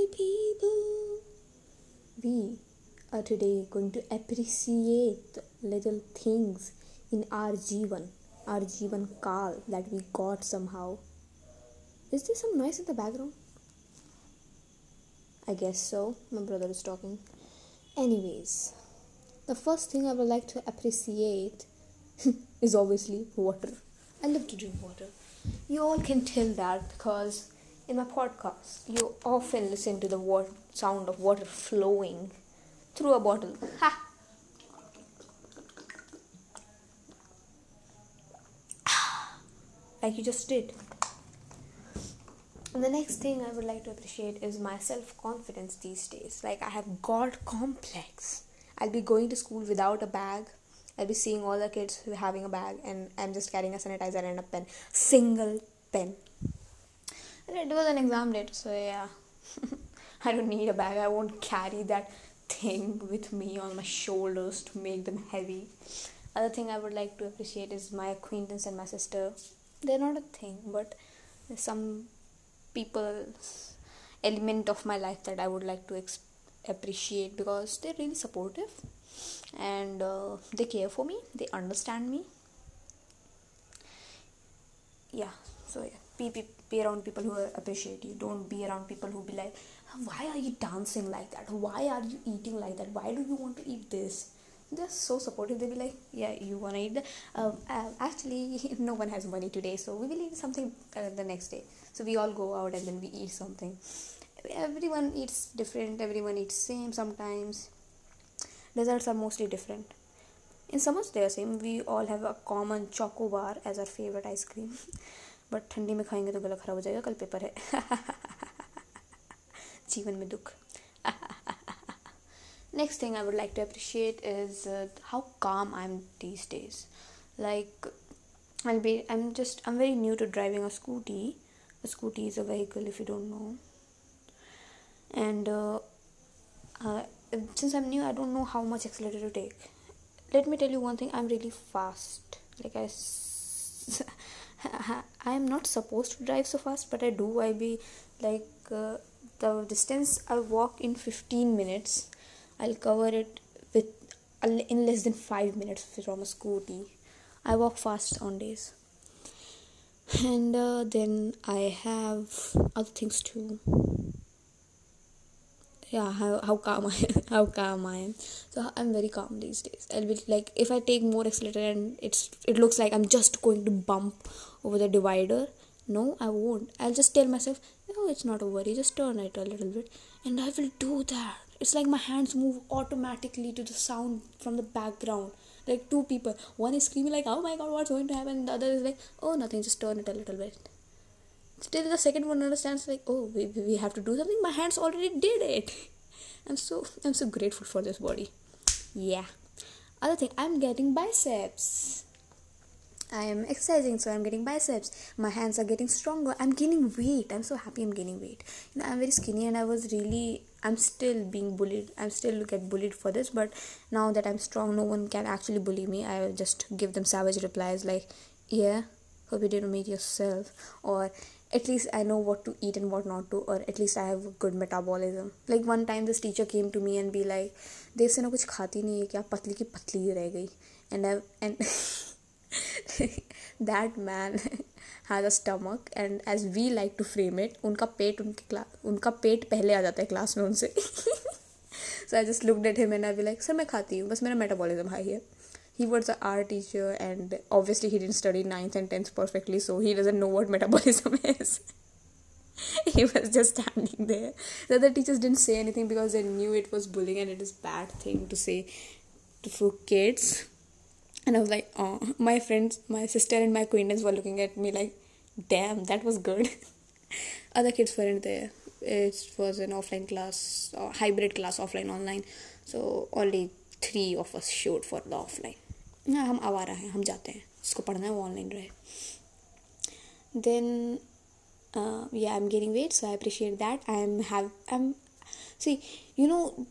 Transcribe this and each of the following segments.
lovely people. We are today going to appreciate little things in our Jeevan Kaal that we got somehow. Is there some noise in the background? I guess so. My brother is talking. Anyways, the first thing I would like to appreciate is obviously water. I love to drink water. You all can tell that because in my podcast, you often listen to the sound of water flowing through a bottle. Ha! Like you just did. And the next thing I would like to appreciate is my self-confidence these days. Like, I have God complex. I'll be going to school without a bag. I'll be seeing all the kids who are having a bag, and I'm just carrying a sanitizer and a pen. Single pen. And it was an exam date, so yeah. I don't need a bag. I won't carry that thing with me on my shoulders to make them heavy. Other thing I would like to appreciate is my acquaintance and my sister. They're not a thing, but there's some people's element of my life that I would like to appreciate because they're really supportive and they care for me, they understand me. Yeah, so yeah, be around people who appreciate you. Don't be around people who be like, why are you dancing like that? Why are you eating like that? Why do you want to eat this? They're so supportive. They'll be like, yeah, you want to eat that? Actually, no one has money today, so we will eat something the next day. So we all go out and then we eat something. Everyone eats different. Everyone eats same sometimes. Desserts are mostly different. In summers, they are same. We all have a common chocobar as our favorite ice cream. But ठंडी में खाएंगे तो गला खराब हो जाएगा. कल paper है. जीवन में दुख. Next thing I would like to appreciate is how calm I am these days. Like, I'm very new to driving a scooty. A scooty is a vehicle, if you don't know. And since I'm new, I don't know how much accelerator to take. Let me tell you one thing, I'm really fast. Like, I am not supposed to drive so fast, but I do. I be like, the distance I walk in 15 minutes. I'll cover it in less than 5 minutes from a scooty. I walk fast on days. And then I have other things too. Yeah, how calm I am. So I'm very calm these days. I'll be like, if I take more accelerator and it looks like I'm just going to bump over the divider. No, I won't. I'll just tell myself, oh, it's not a worry. Just turn it a little bit. And I will do that. It's like my hands move automatically to the sound from the background. Like two people. One is screaming like, oh my God, what's going to happen? And the other is like, oh, nothing. Just turn it a little bit. Still the second one understands like, oh, we have to do something. My hands already did it. I'm so grateful for this body. Yeah. Other thing, I'm getting biceps. I am exercising, so I'm getting biceps. My hands are getting stronger. I'm gaining weight. I'm so happy I'm gaining weight. You know, I'm very skinny and I'm still being bullied. I'm still get bullied for this, but now that I'm strong, no one can actually bully me. I just give them savage replies like, yeah, hope you didn't meet yourself. Or at least I know what to eat and what not to. Or at least I have a good metabolism. Like one time this teacher came to me and be like, देख से ना कुछ खाती नहीं है क्या पतली की पतली ही रह गई. And that man has a stomach, and as we like to frame it, unka pet pehle aa jata hai class mein unse. So I just looked at him and I was like, sir main khati hu, bas mera metabolism high hai. He was our teacher, and obviously he didn't study 9th and 10th perfectly, so he doesn't know what metabolism is. He was just standing there. The other teachers didn't say anything because they knew it was bullying and it is bad thing to say to kids. And I was like, oh, my friends, my sister and my acquaintance were looking at me like, damn, that was good. Other kids weren't there. It was an offline class, or hybrid class, offline, online. So only 3 of us showed for the offline. Yeah, हम आवारा हैं, हम जाते हैं. इसको पढ़ना है, वो online रहे. Then, yeah, I'm gaining weight, so I appreciate that. See, you know,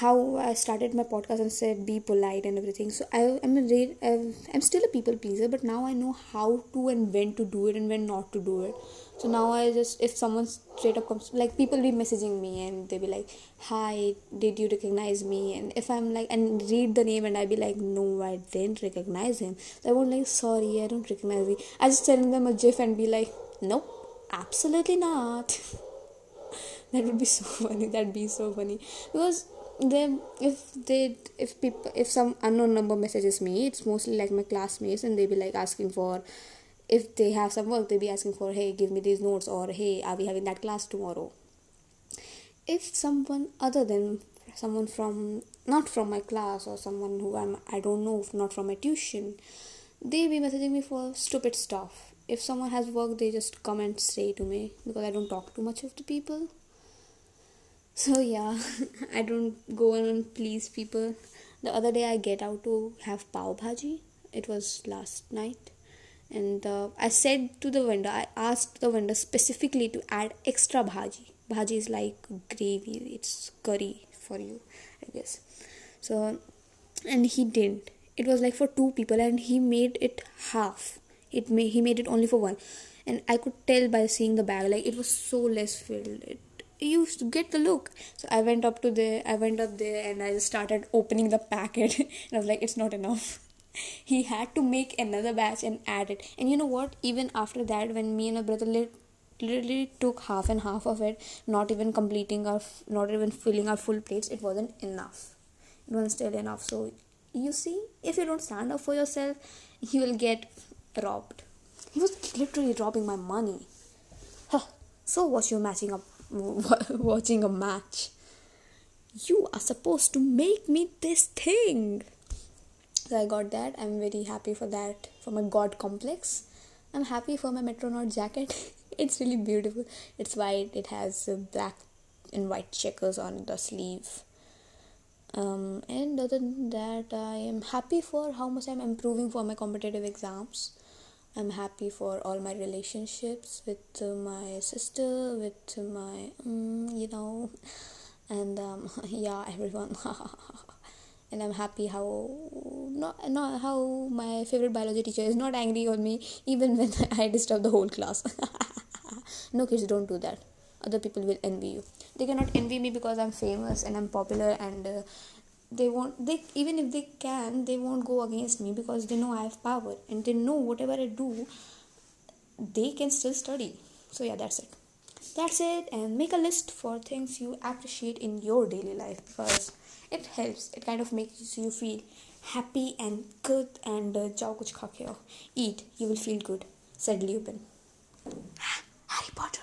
how I started my podcast and said be polite and everything, so I'm still a people pleaser, but now I know how to and when to do it and when not to do it. So now I just, if someone straight up comes, like people be messaging me and they be like, hi, did you recognize me? And if I'm like, and read the name and I be like, no, I didn't recognize him. So I won't like, sorry, I don't recognize you. I just send them a gif and be like, nope, absolutely not. That would be so funny. That'd be so funny. Because if some unknown number messages me, it's mostly like my classmates, and they be like asking for, if they have some work, they be asking for, hey, give me these notes, or hey, are we having that class tomorrow? If someone other than someone from, not from my class, or someone who I don't know, not from my tuition, they be messaging me for stupid stuff. If someone has work, they just come and say to me, because I don't talk too much of the people. So yeah, I don't go and please people. The other day I get out to have Pav Bhaji. It was last night. And I said to the vendor, I asked the vendor specifically to add extra bhaji. Bhaji is like gravy, it's curry for you, I guess. So, and he didn't. It was like for two people and he made it half. He made it only for one. And I could tell by seeing the bag, like it was so less filled. You get the look. So I went up there and I just started opening the packet. And I was like, it's not enough. He had to make another batch and add it. And you know what? Even after that, when me and my brother literally took half and half of it, not even filling our full plates, it wasn't enough. It wasn't still enough. So you see, if you don't stand up for yourself, you will get robbed. He was literally robbing my money. Huh. So was you watching a match? You are supposed to make me this thing. So I got that. I'm very happy for that, for my god complex. I'm happy for my Metronaut jacket. It's really beautiful. It's white. It has black and white checkers on the sleeve. And other than that, I am happy for how much I'm improving for my competitive exams. I'm happy for all my relationships with my sister, with my, and yeah, everyone. And I'm happy how my favorite biology teacher is not angry on me even when I disturb the whole class. No kids, don't do that. Other people will envy you. They cannot envy me because I'm famous and I'm popular, and even if they can, they won't go against me because they know I have power and they know whatever I do, they can still study. So yeah, that's it. That's it. And make a list for things you appreciate in your daily life, because it helps. It kind of makes you feel happy and good. And jao kuch kha ke eat, you will feel good, said Lupin. Harry Potter.